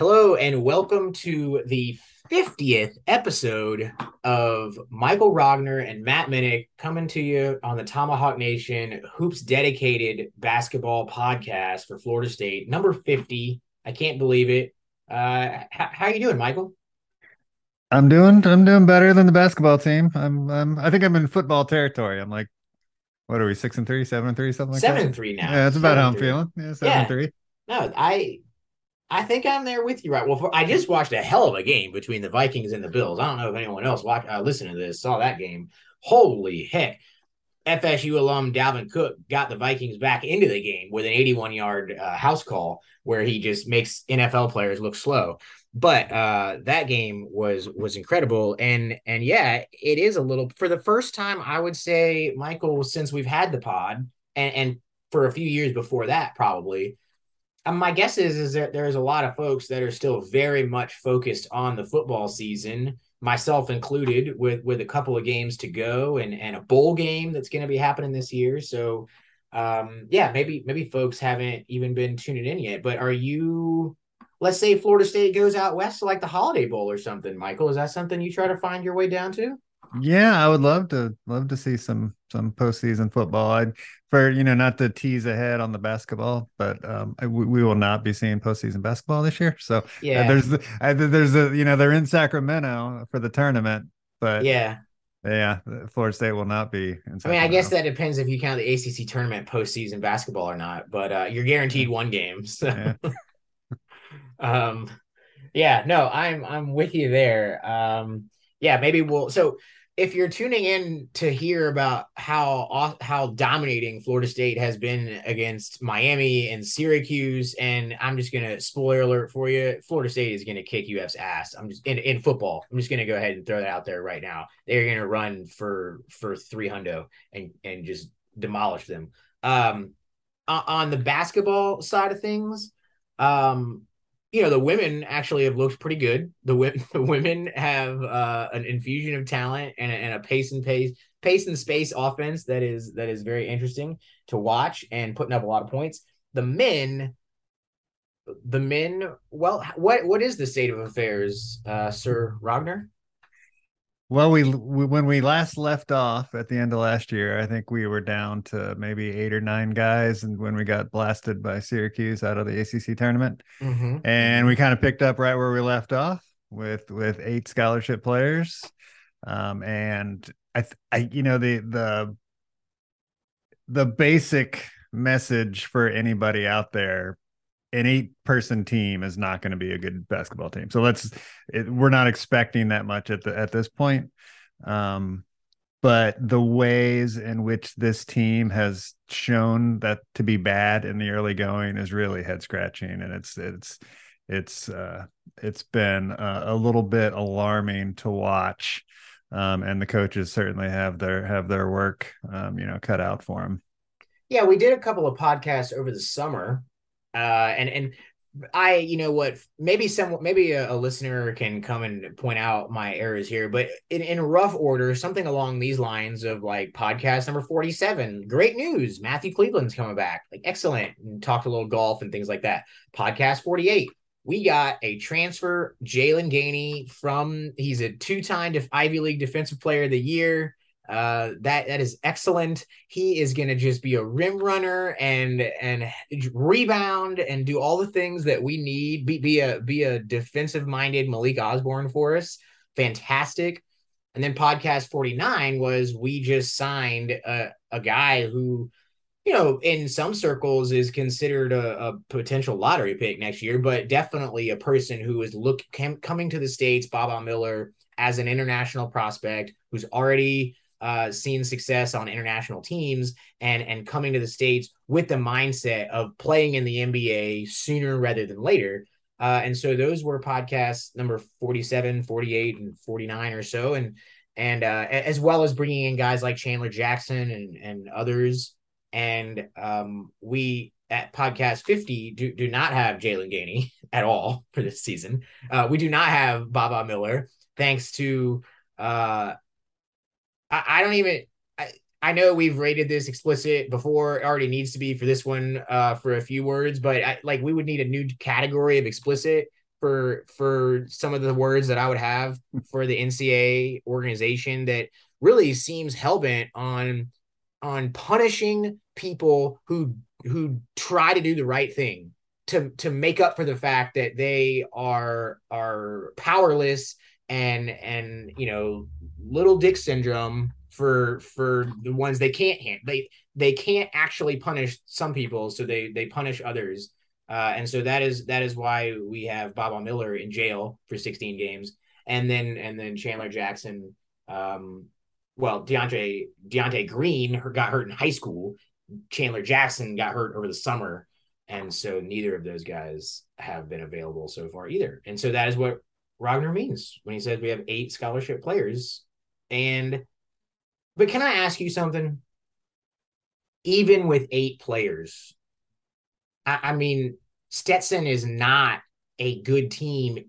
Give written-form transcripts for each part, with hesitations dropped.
Hello and welcome to the 50th episode of Michael Rogner and Matt Minnick coming to you on the Tomahawk Nation Hoops Dedicated Basketball Podcast for Florida State. Number 50. I can't believe it. How are you doing, Michael? I'm doing better than the basketball team. I think I'm in football territory. I'm like, what are we, 6-3, 7-3, something like 7-3 that? 7-3 now. Yeah, that's about how I'm feeling. Yeah, 7-3. Yeah. No, I think I'm there with you, right? Well, I just watched a hell of a game between the Vikings and the Bills. I don't know if anyone else listened to this saw that game. Holy heck. FSU alum Dalvin Cook got the Vikings back into the game with an 81-yard house call where he just makes NFL players look slow. But that game was incredible. And yeah, it is a little – for the first time, I would say, Michael, since we've had the pod and for a few years before that probably – my guess is that there's a lot of folks that are still very much focused on the football season, myself included, with a couple of games to go and a bowl game that's going to be happening this year. So, yeah, maybe folks haven't even been tuning in yet. But are you, let's say Florida State goes out west to like the Holiday Bowl or something, Michael, is that something you try to find your way down to? Yeah, I would love to see some postseason football. Not to tease ahead on the basketball, but we will not be seeing postseason basketball this year. So yeah, they're in Sacramento for the tournament, but yeah, Florida State will not be in Sacramento. I mean, I guess that depends if you count the ACC tournament postseason basketball or not, but you're guaranteed one game. So, yeah. I'm with you there. Yeah, maybe we'll. So, if you're tuning in to hear about how dominating Florida State has been against Miami and Syracuse, and I'm just gonna spoiler alert for you, Florida State is gonna kick UF's ass. I'm just in football. I'm just gonna go ahead and throw that out there right now. They're gonna run for 300 and just demolish them. On the basketball side of things, the women actually have looked pretty good. The women have an infusion of talent and a pace and space offense that is very interesting to watch and putting up a lot of points. The men. Well, what is the state of affairs, Sir Rogner? Well, we when we last left off at the end of last year, I think we were down to maybe 8 or 9 guys, and when we got blasted by Syracuse out of the ACC tournament, and we kind of picked up right where we left off with 8 scholarship players, and the basic message for anybody out there an 8-person team is not going to be a good basketball team. So we're not expecting that much at this point. But the ways in which this team has shown that to be bad in the early going is really head scratching. And it's been a little bit alarming to watch. And the coaches certainly have their work, cut out for them. Yeah. We did a couple of podcasts over the summer. And I, maybe a listener can come and point out my errors here, but in rough order, something along these lines of like podcast number 47, great news, Matthew Cleveland's coming back, like excellent, and talked a little golf and things like that. Podcast 48, we got a transfer, Jalen Gainey he's a 2-time Ivy League Defensive Player of the Year. That is excellent. He is going to just be a rim runner and rebound and do all the things that we need. Be a defensive minded Malik Osborne for us. Fantastic. And then podcast 49 was, we just signed a guy who, in some circles is considered a potential lottery pick next year, but definitely a person who is coming to the States, Baba Miller, as an international prospect who's already seen success on international teams and coming to the States with the mindset of playing in the NBA sooner rather than later. And so those were podcasts number 47, 48, and 49 or so. And as well as bringing in guys like Chandler Jackson and others. And we at podcast 50 do not have Jalen Gainey at all for this season. We do not have Baba Miller, thanks to I know we've rated this explicit before. It already needs to be for this one for a few words, but we would need a new category of explicit for some of the words that I would have for the NCAA organization that really seems hell-bent on punishing people who try to do the right thing to make up for the fact that they are powerless and little dick syndrome for the ones they can't handle. They can't actually punish some people, so they punish others, and so that is why we have Baba Miller in jail for 16 games, and then Chandler Jackson. Deonte Green got hurt in high school. Chandler Jackson got hurt over the summer, and so neither of those guys have been available so far either. And so that is what Rogner means when he says we have 8 scholarship players. But can I ask you something? Even with 8 players, I mean, Stetson is not a good team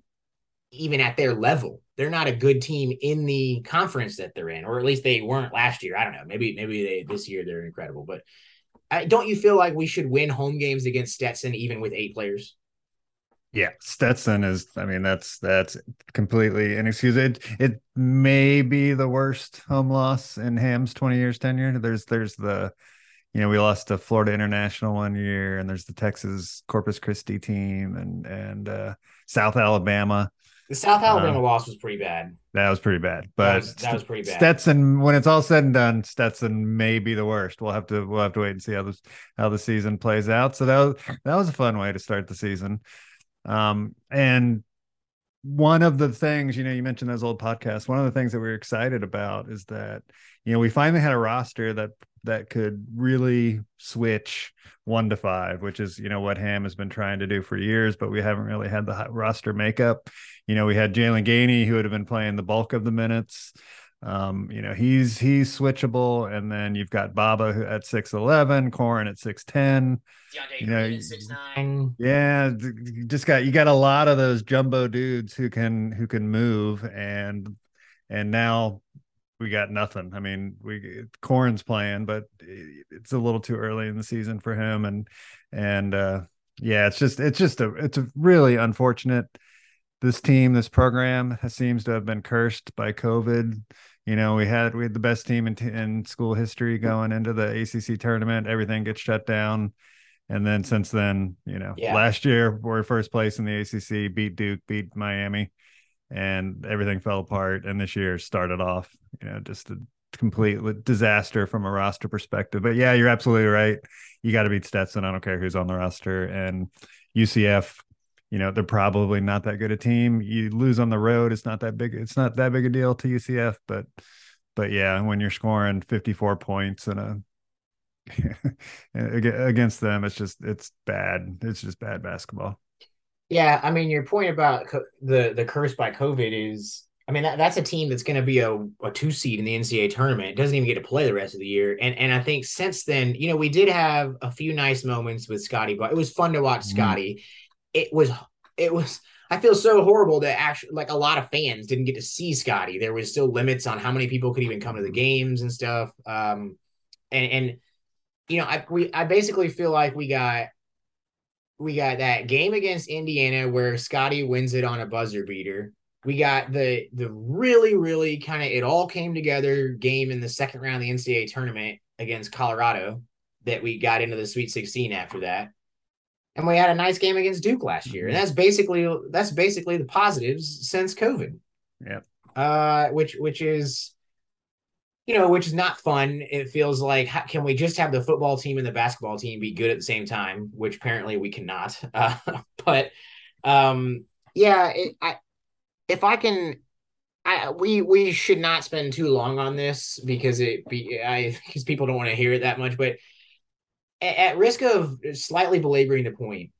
even at their level. They're not a good team in the conference that they're in, or at least they weren't last year. I don't know. Maybe this year they're incredible. But don't you feel like we should win home games against Stetson even with 8 players? Yeah, Stetson is, that's completely inexcusable. It may be the worst home loss in Ham's 20 years tenure. There's the, we lost to Florida International one year, and there's the Texas Corpus Christi team and South Alabama. The South Alabama loss was pretty bad. That was pretty bad. But that was pretty bad. Stetson, when it's all said and done, Stetson may be the worst. We'll have to wait and see how the season plays out. So that was a fun way to start the season. And one of the things, you mentioned those old podcasts, one of the things that we're excited about is that, we finally had a roster that could really switch 1 to 5, which is, what Ham has been trying to do for years, but we haven't really had the hot roster makeup. We had Jalen Gainey, who would have been playing the bulk of the minutes. He's switchable. And then you've got Baba who at 6'11", Corin at 6'10", Deonte Green at 6'9". Yeah, you got a lot of those jumbo dudes who can move, and now we got nothing. Corin's playing, but it's a little too early in the season for him, and it's a really unfortunate. This program seems to have been cursed by COVID. We had the best team in school history going into the ACC tournament. Everything gets shut down. And then since then, last year we're first place in the ACC, beat Duke, beat Miami, and everything fell apart. And this year started off, just a complete disaster from a roster perspective. But yeah, you're absolutely right. You got to beat Stetson. I don't care who's on the roster. And UCF, you know, they're probably not that good a team. You lose on the road, it's not that big. It's not that big a deal to UCF, but yeah, when you're scoring 54 points in a against them, it's bad. It's just bad basketball. Yeah, I mean, your point about the curse by COVID is, I mean, that's a team that's going to be a 2 seed in the NCAA tournament. It doesn't even get to play the rest of the year. And I think since then, you know, we did have a few nice moments with Scottie, but it was fun to watch Scottie. It was, I feel so horrible that actually, like, a lot of fans didn't get to see Scottie. There was still limits on how many people could even come to the games and stuff. And you know, I basically feel like we got that game against Indiana where Scottie wins it on a buzzer beater. We got the really, really kind of it all came together game in the second round of the NCAA tournament against Colorado that we got into the Sweet 16 after that. And we had a nice game against Duke last year. And that's basically the positives since COVID. Yeah. Which is not fun. It feels like, can we just have the football team and the basketball team be good at the same time? Which apparently we cannot. We should not spend too long on this because people don't want to hear it that much. But at risk of slightly belaboring the point,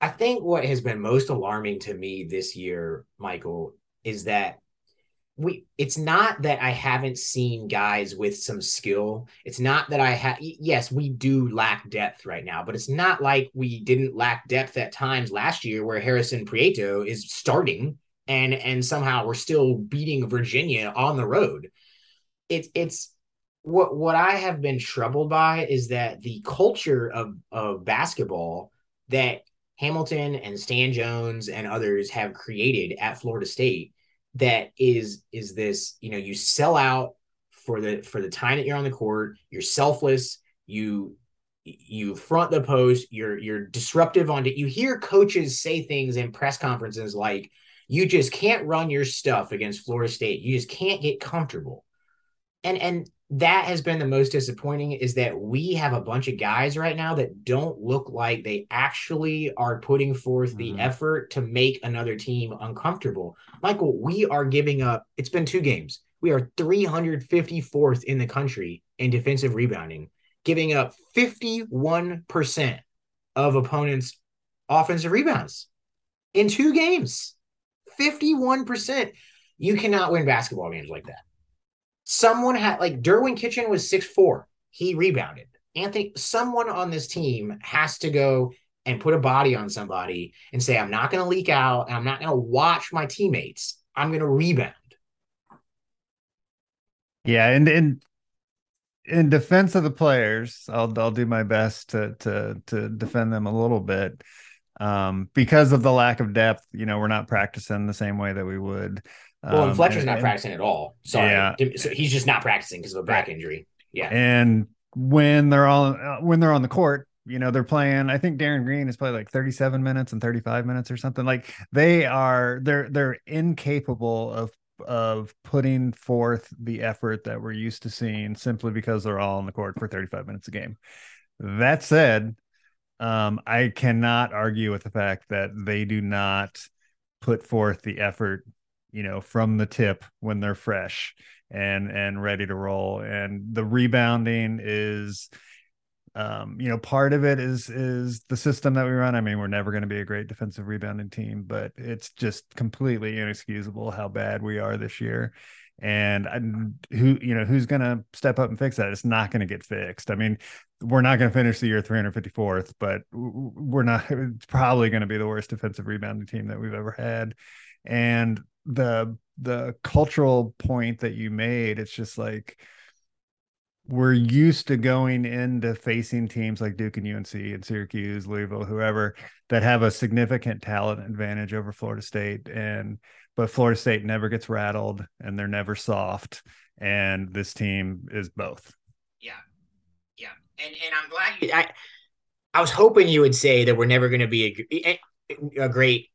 I think what has been most alarming to me this year, Michael, is that it's not that I haven't seen guys with some skill. It's not that yes, we do lack depth right now, but it's not like we didn't lack depth at times last year where Harrison Prieto is starting and somehow we're still beating Virginia on the road. It's what I have been troubled by is that the culture of basketball that Hamilton and Stan Jones and others have created at Florida State, that is this, you know, you sell out for the time that you're on the court, you're selfless, you front the post, you're disruptive you hear coaches say things in press conferences like, you just can't run your stuff against Florida State. You just can't get comfortable. And that has been the most disappointing, is that we have a bunch of guys right now that don't look like they actually are putting forth the effort to make another team uncomfortable. Michael, we are giving up. It's been 2 games. We are 354th in the country in defensive rebounding, giving up 51% of opponents' offensive rebounds in 2 games. 51%. You cannot win basketball games like that. Someone had, like, Derwin Kitchen was 6'4". He rebounded. Anthony, someone on this team has to go and put a body on somebody and say, I'm not going to leak out. And I'm not going to watch my teammates. I'm going to rebound. Yeah. And in defense of the players, I'll do my best to defend them a little bit. Because of the lack of depth, you know, we're not practicing the same way that we would. Well, and Fletcher's not practicing at all. Sorry. Yeah. So he's just not practicing because of a back injury. Yeah. And when they're on the court, you know, they're playing, I think Darren Green has played like 37 minutes and 35 minutes or something. Like, they're incapable of putting forth the effort that we're used to seeing simply because they're all on the court for 35 minutes a game. That said, I cannot argue with the fact that they do not put forth the effort, you know, from the tip when they're fresh and ready to roll. And the rebounding is, you know, part of it is the system that we run. I mean, we're never going to be a great defensive rebounding team, but it's just completely inexcusable how bad we are this year. And who's going to step up and fix that? It's not going to get fixed. I mean, we're not going to finish the year 354th, but we're not, it's probably going to be the worst defensive rebounding team that we've ever had. And the cultural point that you made, it's just like, we're used to going into facing teams like Duke and UNC and Syracuse, Louisville, whoever, that have a significant talent advantage over Florida State. But Florida State never gets rattled and they're never soft. And this team is both. Yeah. Yeah. And I'm glad I was hoping you would say that we're never going to be a great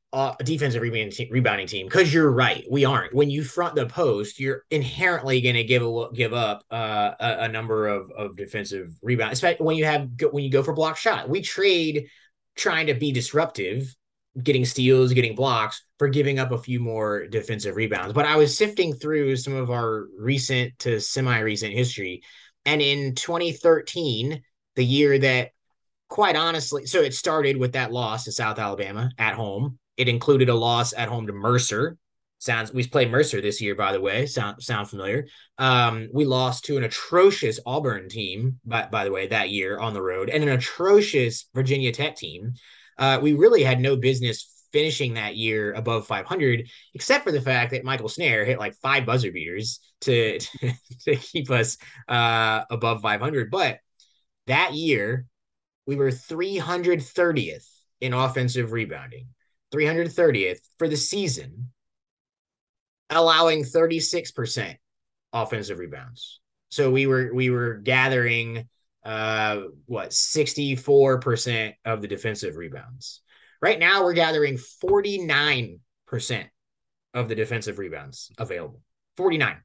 defensive rebounding team, because you're right, we aren't. When you front the post, you're inherently going to give up a number of defensive rebounds, especially when you go for block shot. We trade trying to be disruptive, getting steals, getting blocks, for giving up a few more defensive rebounds. But I was sifting through some of our recent to semi-recent history. And in 2013, the year that quite honestly, so it started with that loss to South Alabama at home. It included a loss at home to Mercer. We played Mercer this year, by the way. Sound familiar? We lost to an atrocious Auburn team, by the way, that year on the road, and an atrocious Virginia Tech team. We really had no business finishing that year above 500, except for the fact that Michael Snaer hit like 5 buzzer beaters to keep us above 500. But that year, we were 330th in offensive rebounding, 330th for the season, allowing 36% offensive rebounds. So we were gathering 64% of the defensive rebounds. Right now we're gathering 49% of the defensive rebounds available. 49.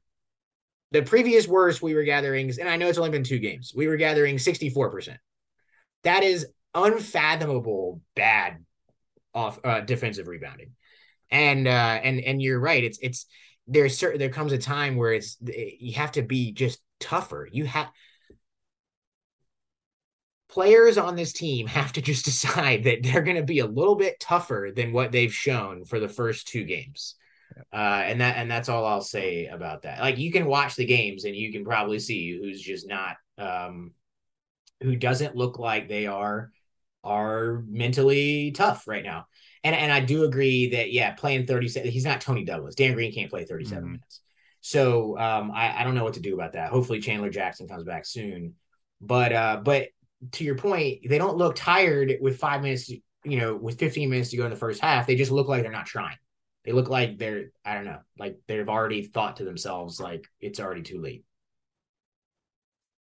The previous worst we were gathering, and I know it's only been 2 games, we were gathering 64%. That is unfathomable bad off defensive rebounding. And you're right. It's there comes a time where you have to be just tougher. Players on this team have to just decide that they're going to be a little bit tougher than what they've shown for the first 2 games. And that's all I'll say about that. Like, you can watch the games and you can probably see who's just not, who doesn't look like they are mentally tough right now. And I do agree that, playing 37, he's not Tony Douglas. Dan Green can't play 37 minutes. So I don't know what to do about that. Hopefully Chandler Jackson comes back soon. But to your point, they don't look tired with 5 minutes, with 15 minutes to go in the first half. They just look like they're not trying. They look like they've already thought to themselves, like, it's already too late.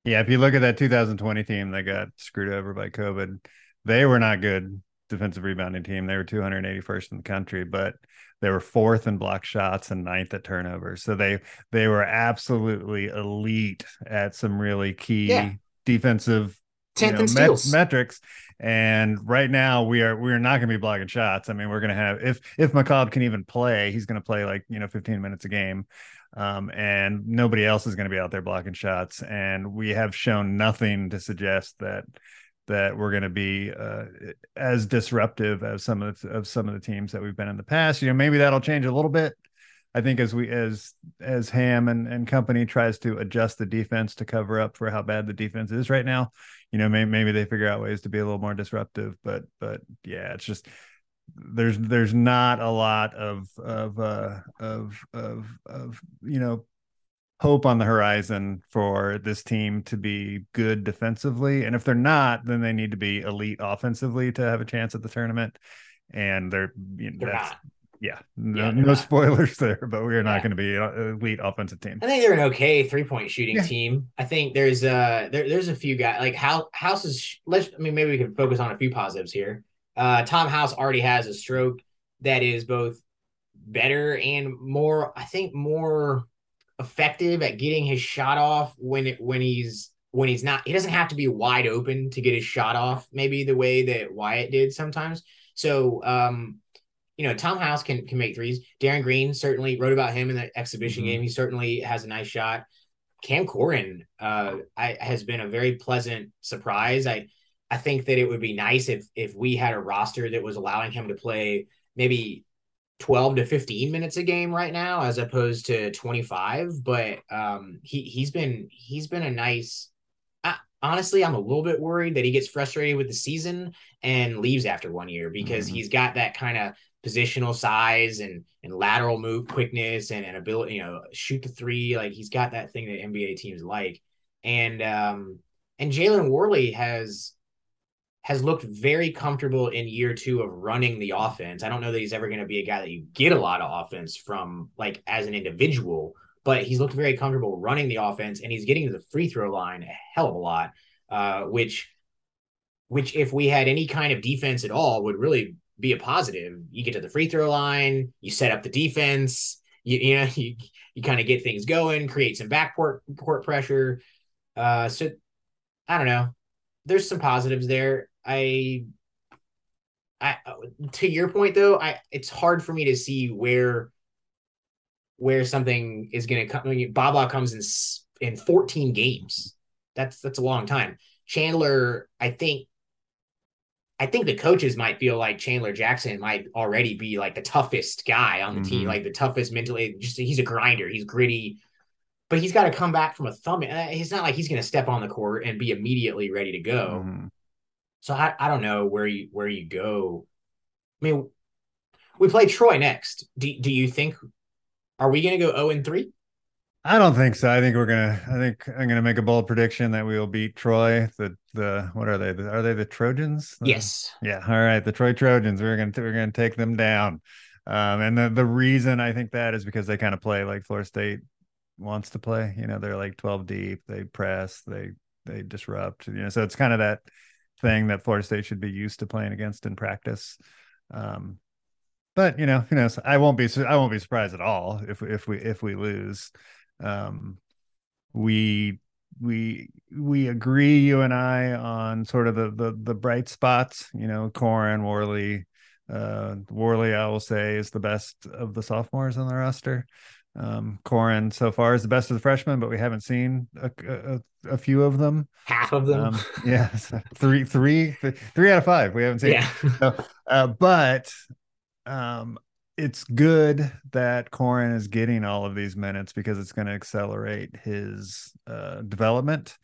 Yeah, if you look at that 2020 team that got screwed over by COVID, they were not good. Defensive rebounding team. They were 281st in the country, but they were 4th in block shots and 9th at turnovers. So they were absolutely elite at some really key defensive 10th metrics. And right now we're not going to be blocking shots. I mean, we're going to have, if McLeod can even play, he's going to play 15 minutes a game. And nobody else is going to be out there blocking shots. And we have shown nothing to suggest that we're going to be as disruptive as some of the teams that we've been in the past. Maybe that'll change a little bit. I think as Ham and company tries to adjust the defense to cover up for how bad the defense is right now, maybe they figure out ways to be a little more disruptive, but yeah, it's just, there's not a lot of hope on the horizon for this team to be good defensively. And if they're not, then they need to be elite offensively to have a chance at the tournament. And they're not. No spoilers there, but we're not going to be an elite offensive team. I think they're an okay 3-point shooting team. I think there's a few guys like House is, maybe we can focus on a few positives here. Tom House already has a stroke that is both better and more effective at getting his shot off when he's not, he doesn't have to be wide open to get his shot off, maybe the way that Wyatt did sometimes. So, Tom House can make threes. Darren Green, certainly wrote about him in the exhibition game. He certainly has a nice shot. Cam Corin has been a very pleasant surprise. I think that it would be nice if we had a roster that was allowing him to play maybe 12 to 15 minutes a game right now, as opposed to 25. But he's been a nice, honestly, I'm a little bit worried that he gets frustrated with the season and leaves after 1 year, because he's got that kind of positional size and lateral move quickness and ability, shoot the three. Like, he's got that thing that NBA teams like. And Jalen Warley has looked very comfortable in year 2 of running the offense. I don't know that he's ever going to be a guy that you get a lot of offense from, like, as an individual, but he's looked very comfortable running the offense, and he's getting to the free throw line a hell of a lot, which if we had any kind of defense at all would really be a positive. You get to the free throw line, you set up the defense, you kind of get things going, create some backcourt pressure. So I don't know. There's some positives there. I to your point though, it's hard for me to see where something is going to come. I mean, Baba comes in 14 games. That's a long time. Chandler, I think the coaches might feel like Chandler Jackson might already be like the toughest guy on the team, like the toughest mentally. Just he's a grinder, he's gritty, but he's got to come back from a thumb. It's not like he's going to step on the court and be immediately ready to go. So I don't know where you go. I mean, we play Troy next. Do you think, are we going to go 0-3? I don't think so. I think I'm gonna make a bold prediction that we will beat Troy. The what are they? Are they the Trojans? Yes. Yeah. All right. The Troy Trojans. We're gonna take them down. And the reason I think that is because they kind of play like Florida State wants to play. You know, they're like 12 deep. They press. They disrupt. You know, so it's kind of that thing that Florida State should be used to playing against in practice. But you know, who knows? I won't be surprised at all if we lose. We agree, you and I, on sort of the bright spots. You know, Corin, Warley, I will say, is the best of the sophomores on the roster. Corin so far is the best of the freshmen, but we haven't seen a few of them. Half of them. So three out of five we haven't seen. Yeah. So, but it's good that Corin is getting all of these minutes because it's going to accelerate his development.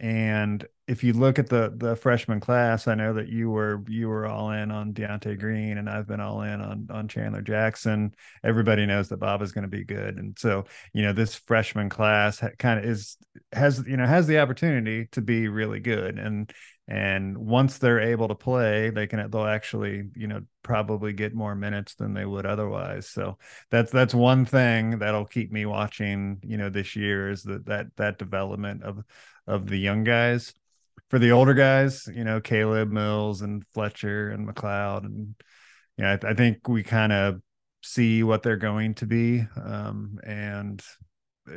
And if you look at the freshman class, I know that you were all in on Deonte Green, and I've been all in on Chandler Jackson. Everybody knows that Bob is going to be good, and so you know this freshman class has the opportunity to be really good. And once they're able to play, they'll actually, you know, probably get more minutes than they would otherwise. So that's one thing that'll keep me watching, you know, this year is that development of the young guys. For the older guys, you know, Caleb Mills and Fletcher and McLeod, and you know, I think we kind of see what they're going to be. And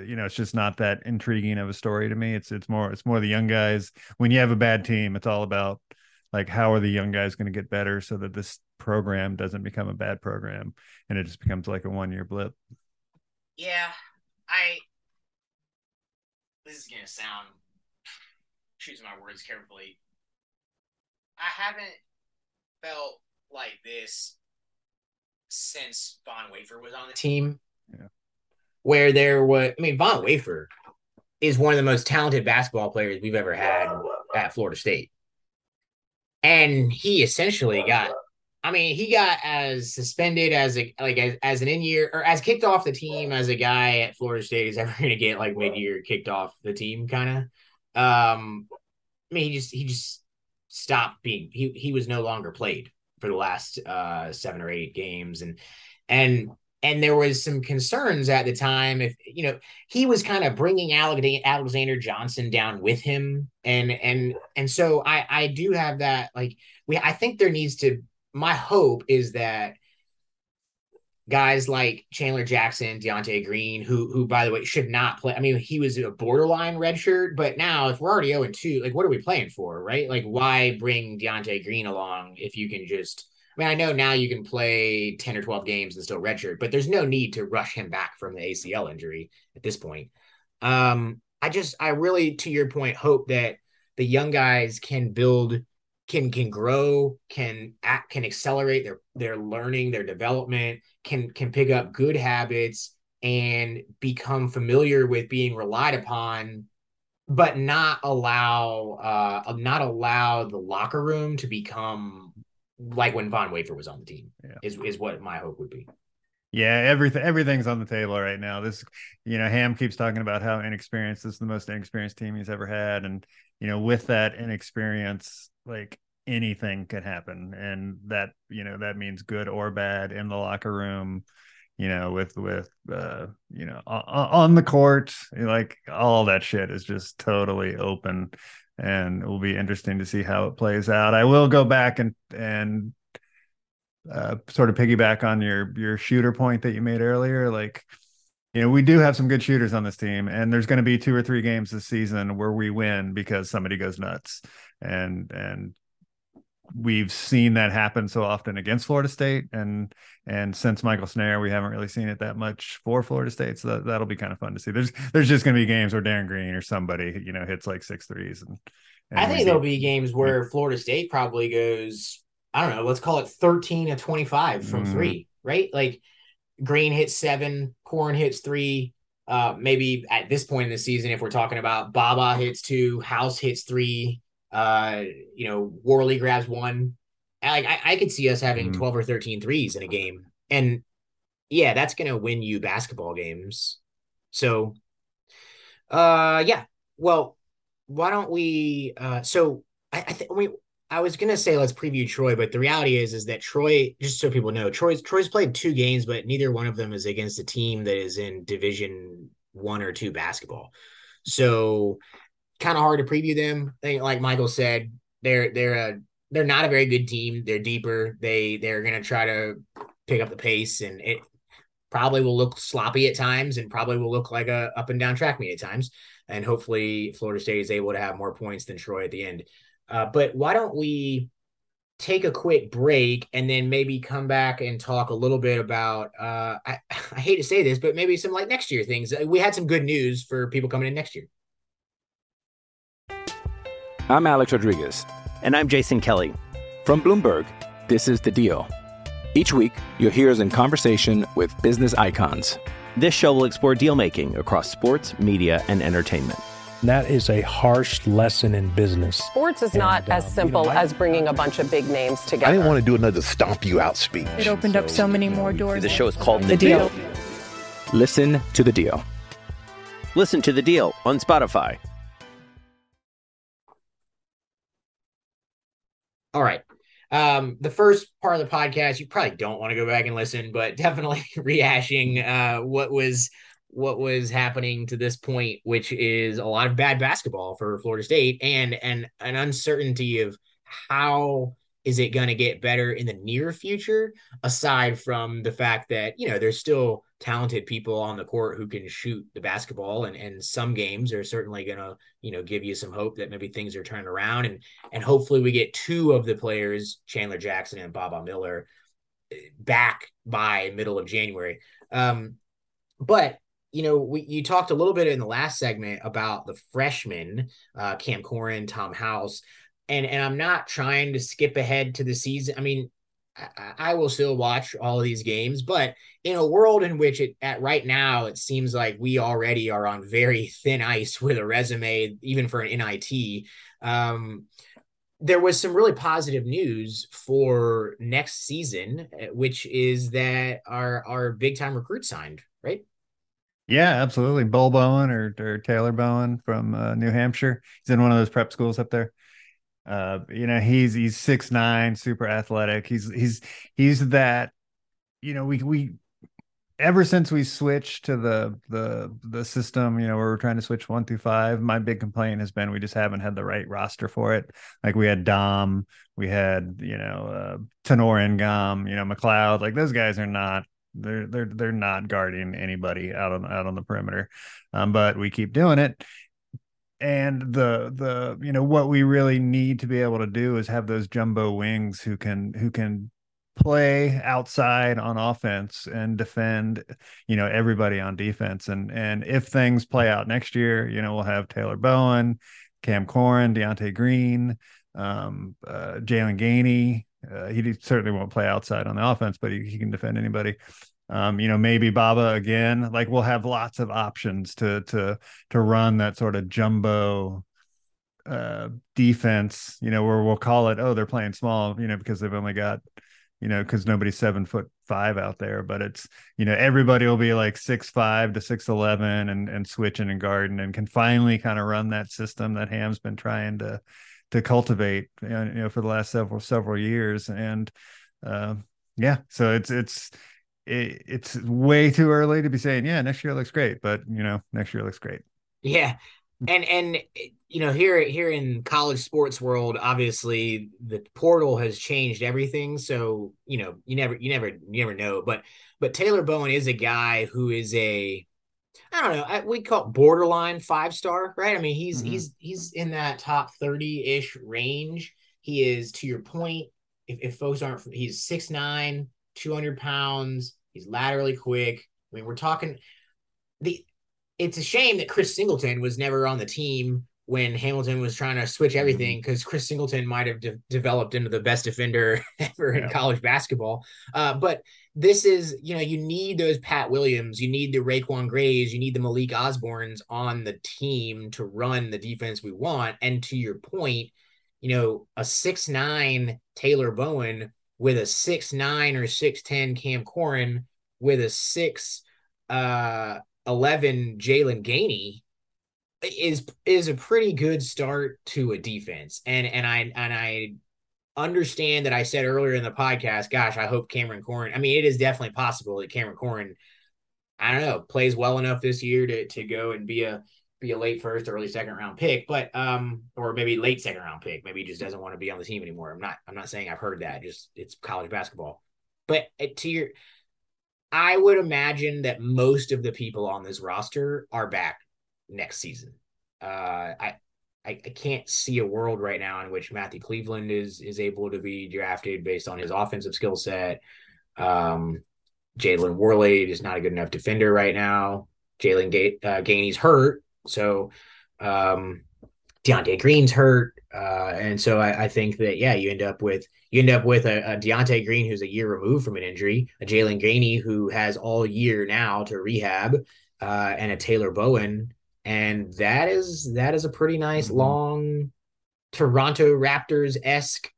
you know, it's just not that intriguing of a story to me. It's more the young guys. When you have a bad team, it's all about like, how are the young guys going to get better so that this program doesn't become a bad program and it just becomes like a one-year blip. Yeah. This is going to sound, choose my words carefully. I haven't felt like this since Von Wafer was on the team. Yeah. Where there was, I mean, Von Wafer is one of the most talented basketball players we've ever had at Florida State. And he essentially got as suspended as an in-year, or as kicked off the team as a guy at Florida State is ever going to get, like mid-year kicked off the team kind of. I mean, he just stopped being, he was no longer played for the last 7 or 8 games. And there was some concerns at the time if, you know, he was kind of bringing Alexander Johnson down with him. And so I do have that, like, I think there needs to, my hope is that guys like Chandler Jackson, Deonte Green, who by the way, should not play. I mean, he was a borderline redshirt, but now if we're already 0-2, like, what are we playing for, right? Like, why bring Deonte Green along if you can just, I mean, I know now you can play 10 or 12 games and still redshirt, but there's no need to rush him back from the ACL injury at this point. I really, to your point, hope that the young guys can build, can grow, can accelerate their learning, their development, can pick up good habits and become familiar with being relied upon, but not allow the locker room to become like when Von Wafer was on the team, is what my hope would be. Yeah, everything's on the table right now. This, you know, Ham keeps talking about how inexperienced, this is the most inexperienced team he's ever had. And, you know, with that inexperience, like, anything could happen. And that, you know, that means good or bad in the locker room, you know, with you know, on the court, like, all that shit is just totally open. And it will be interesting to see how it plays out. I will go back and sort of piggyback on your shooter point that you made earlier. Like, you know, we do have some good shooters on this team, and there's going to be 2 or 3 games this season where we win because somebody goes nuts. And we've seen that happen so often against Florida State, and since Michael Snaer, we haven't really seen it that much for Florida State. So that'll be kind of fun to see. There's just going to be games where Darren Green or somebody, you know, hits like 6 threes. And I think there'll be games where Florida State probably goes, I don't know, let's call it 13 of 25 from three, right? Like Green hits 7, Corin hits 3. Maybe at this point in the season, if we're talking about Baba hits 2, House hits 3, you know, Warley grabs 1. Like I could see us having 12 or 13 threes in a game. And yeah, that's going to win you basketball games. So yeah, well, why don't we, so I think I was going to say, let's preview Troy, but the reality is that Troy, just so people know, Troy's played 2 games, but neither one of them is against a team that is in Division 1 or 2 basketball. So kind of hard to preview them. They, like Michael said, they're not a very good team. They're deeper. They're going to try to pick up the pace, and it probably will look sloppy at times and probably will look like a up and down track meet at times. And hopefully Florida State is able to have more points than Troy at the end. But why don't we take a quick break and then maybe come back and talk a little bit about, I hate to say this, but maybe some like next year things. We had some good news for people coming in next year. I'm Alex Rodriguez. And I'm Jason Kelly. From Bloomberg, this is The Deal. Each week, you'll hear us in conversation with business icons. This show will explore deal-making across sports, media, and entertainment. That is a harsh lesson in business. Sports is not as simple as bringing a bunch of big names together. I didn't want to do another stomp you out speech. It opened up so many more doors. The show is called The Deal. Listen to The Deal. Listen to The Deal on Spotify. All right. The first part of the podcast, you probably don't want to go back and listen, but definitely rehashing what was happening to this point, which is a lot of bad basketball for Florida State and an uncertainty of how is it going to get better in the near future, aside from the fact that, you know, there's still talented people on the court who can shoot the basketball, and some games are certainly going to, you know, give you some hope that maybe things are turned around, and hopefully we get 2 of the players, Chandler Jackson and Baba Miller, back by middle of January. But you know, you talked a little bit in the last segment about the freshmen, Cam Corin, Tom House, and I'm not trying to skip ahead to the season. I mean, I will still watch all of these games, but in a world in which right now it seems like we already are on very thin ice with a resume, even for an NIT, there was some really positive news for next season, which is that our big time recruit signed, right? Yeah, absolutely. Bull Bowen or Taylor Bowen from New Hampshire. He's in one of those prep schools up there. You know, he's 6'9", super athletic. He's that, you know, we ever since we switched to the system, you know, where we're trying to switch 1 through 5, my big complaint has been we just haven't had the right roster for it. Like we had Dom, we had, you know, Tenor Ngom, you know, McLeod, like those guys are not. They're not guarding anybody out on the perimeter, but we keep doing it. And the you know what we really need to be able to do is have those jumbo wings who can play outside on offense and defend, you know, everybody on defense. And if things play out next year, you know, we'll have Taylor Bowen, Cam Corin, Deonte Green, Jalen Gainey. He certainly won't play outside on the offense, but he can defend anybody. You know, maybe Baba again. Like we'll have lots of options to run that sort of jumbo defense. You know, where we'll call it, oh, they're playing small. You know, because they've only got, you know, because nobody's 7'5" out there. But it's, you know, everybody will be like 6'5" to 6'11" and switching and guarding, and can finally kind of run that system that Ham's been trying to cultivate, you know, for the last several years. And yeah, so it's way too early to be saying, yeah, next year looks great, but you know, next year looks great. Yeah. And you know, here in college sports world, obviously the portal has changed everything. So, you know, you never know, but Taylor Bowen is a guy who is we call it borderline 5-star, right? I mean, he's in that top 30-ish range. He is, to your point, if folks aren't, he's 6'9", 200 pounds. He's laterally quick. I mean, we're talking it's a shame that Chris Singleton was never on the team when Hamilton was trying to switch everything, because Chris Singleton might have developed into the best defender ever in college basketball. But this is, you know, you need those Pat Williams, you need the Raekwon Graves, you need the Malik Osbornes on the team to run the defense we want. And to your point, you know, a 6'9 Taylor Bowen with a 6'9 or 6'10 Cam Corin with a 6'11 Jalen Gainey is a pretty good start to a defense. And I understand that I said earlier in the podcast, gosh, I hope Cameron Corin, I mean, it is definitely possible that Cameron Corin, I don't know, plays well enough this year to go and be a late first, early second round pick, but or maybe late second round pick. Maybe he just doesn't want to be on the team anymore. I'm not saying I've heard that, just it's college basketball. But I would imagine that most of the people on this roster are back next season. I can't see a world right now in which Matthew Cleveland is able to be drafted based on his offensive skill set. Jalen Warley is not a good enough defender right now. Jalen Gainey's hurt. So Deonte Green's hurt. And so I think that, yeah, you end up with a Deonte Green who's a year removed from an injury, a Jalen Gainey who has all year now to rehab, and a Taylor Bowen. And that is a pretty nice long Toronto Raptors-esque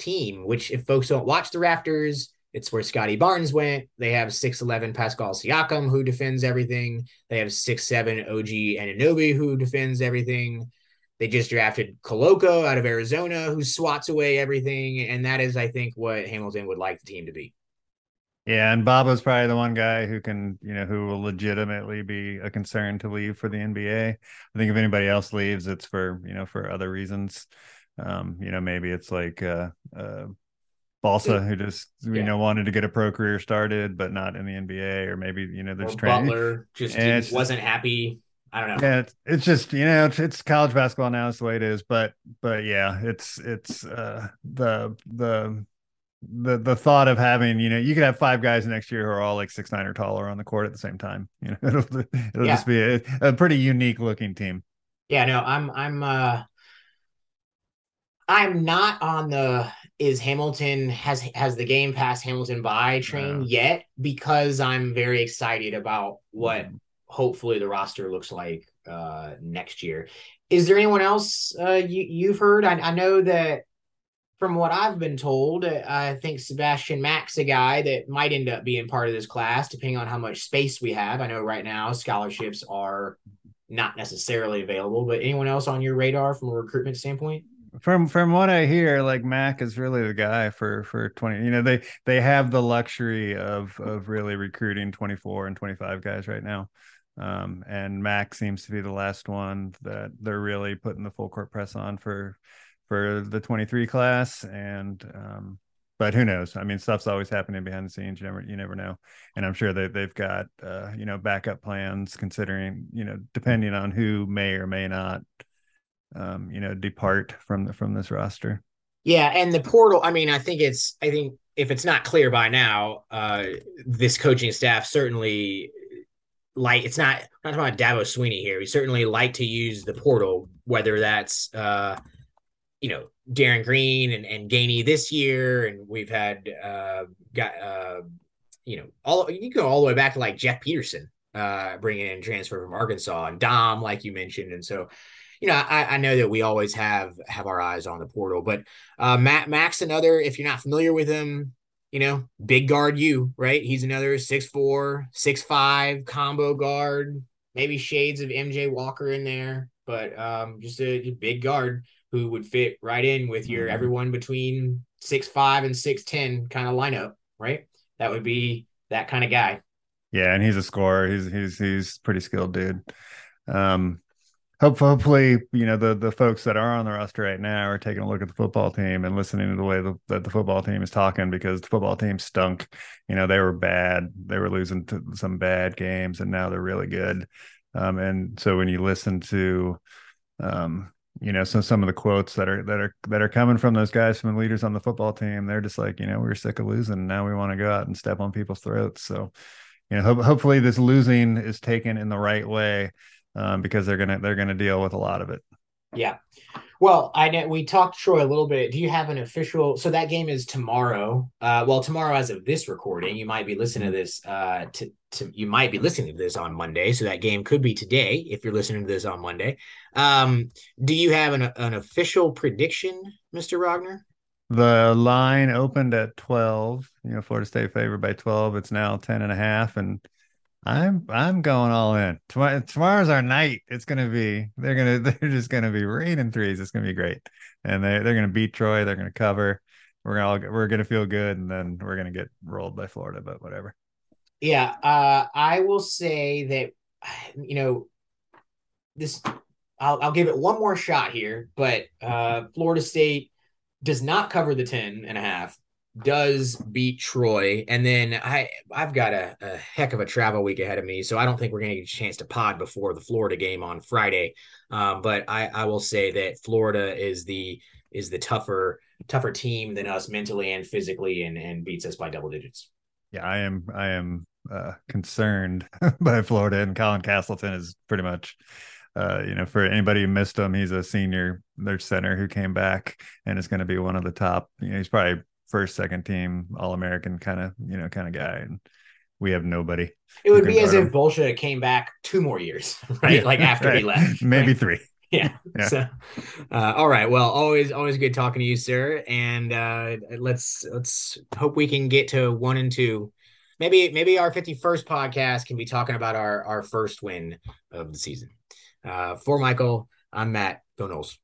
team, which if folks don't watch the Raptors, it's where Scottie Barnes went. They have 6'11 Pascal Siakam who defends everything. They have 6'7 OG Anunoby who defends everything. They just drafted Koloko out of Arizona, who swats away everything. And that is, I think, what Hamilton would like the team to be. Yeah, and Baba's probably the one guy who can, you know, who will legitimately be a concern to leave for the NBA. I think if anybody else leaves, it's for, you know, for other reasons. You know, maybe it's like Balsa, who just, you know, wanted to get a pro career started, but not in the NBA, or maybe, you know, there's Butler just wasn't happy. I don't know. Yeah, it's just, you know, it's college basketball now. It's the way it is. But yeah, it's the thought of having, you know, you could have five guys next year who are all like 6'9" or taller on the court at the same time. You know, it'll just be a pretty unique looking team. Yeah, no, I'm not on the is Hamilton has the game passed Hamilton by train yet, because I'm very excited about what hopefully the roster looks like next year. Is there anyone else you've heard? I know that from what I've been told, I think Sebastian Mack's a guy that might end up being part of this class, depending on how much space we have. I know right now scholarships are not necessarily available, but anyone else on your radar from a recruitment standpoint? From what I hear, like Mack is really the guy for 20. You know, they have the luxury of really recruiting 24 and 25 guys right now. And Mack seems to be the last one that they're really putting the full court press on for the 23 class. And but who knows? I mean, stuff's always happening behind the scenes. You never know. And I'm sure that they've got you know, backup plans, considering, you know, depending on who may or may not you know, depart from this roster. Yeah, and the portal, I mean, I think if it's not clear by now, this coaching staff certainly it's not, I'm not talking about Dabo Sweeney here. We certainly like to use the portal, whether that's you know, Darren Green and Gainey this year, and we've had you know, you go all the way back to like Jeff Peterson bringing in transfer from Arkansas, and Dom, like you mentioned. And so, you know, I know that we always have our eyes on the portal, but Mack's another, if you're not familiar with him, you know, big guard, right? He's another 6'4", 6'5" combo guard, maybe shades of MJ Walker in there, but just a big guard who would fit right in with your everyone between 6'5" and 6'10" kind of lineup, right? That would be that kind of guy. Yeah, and he's a scorer. He's pretty skilled, dude. Hopefully, you know, the folks that are on the roster right now are taking a look at the football team and listening to the way that the football team is talking, because the football team stunk. You know, they were bad. They were losing to some bad games, and now they're really good. And so when you listen to you know, so some of the quotes that are coming from those guys, from the leaders on the football team, they're just like, you know, we're sick of losing. Now we want to go out and step on people's throats. So, you know, hopefully this losing is taken in the right way, because they're going to deal with a lot of it. Yeah. Well, I know we talked, Troy, a little bit. Do you have an official? So that game is tomorrow. Well, tomorrow, as of this recording, you might be listening to this. You might be listening to this on Monday. So that game could be today if you're listening to this on Monday. Do you have an official prediction, Mr. Rogner? The line opened at 12. You know, Florida State favored by 12. It's now 10.5, and I'm going all in. Tomorrow's our night. It's going to be, they're just going to be raining threes. It's going to be great. And they're going to beat Troy. They're going to cover. We're going to feel good. And then we're going to get rolled by Florida, but whatever. Yeah. I will say that, you know, this, I'll give it one more shot here, but Florida State does not cover the 10.5. Does beat Troy, and then I've got a heck of a travel week ahead of me, so I don't think we're going to get a chance to pod before the Florida game on Friday. But I will say that Florida is the tougher team than us mentally and physically, and beats us by double digits. Yeah, I am concerned by Florida, and Colin Castleton is pretty much. You know, for anybody who missed him, he's a senior, their center who came back and is going to be one of the top. You know, he's probably first, second team, All-American kind of guy. And we have nobody. It would be as if Bolsha came back 2 more years, right? Yeah, like after he left. Maybe 3. Yeah. So, all right. Well, always good talking to you, sir. And let's hope we can get to 1 and 2. Maybe our 51st podcast can be talking about our first win of the season. For Michael, I'm Matt. Go Knowles.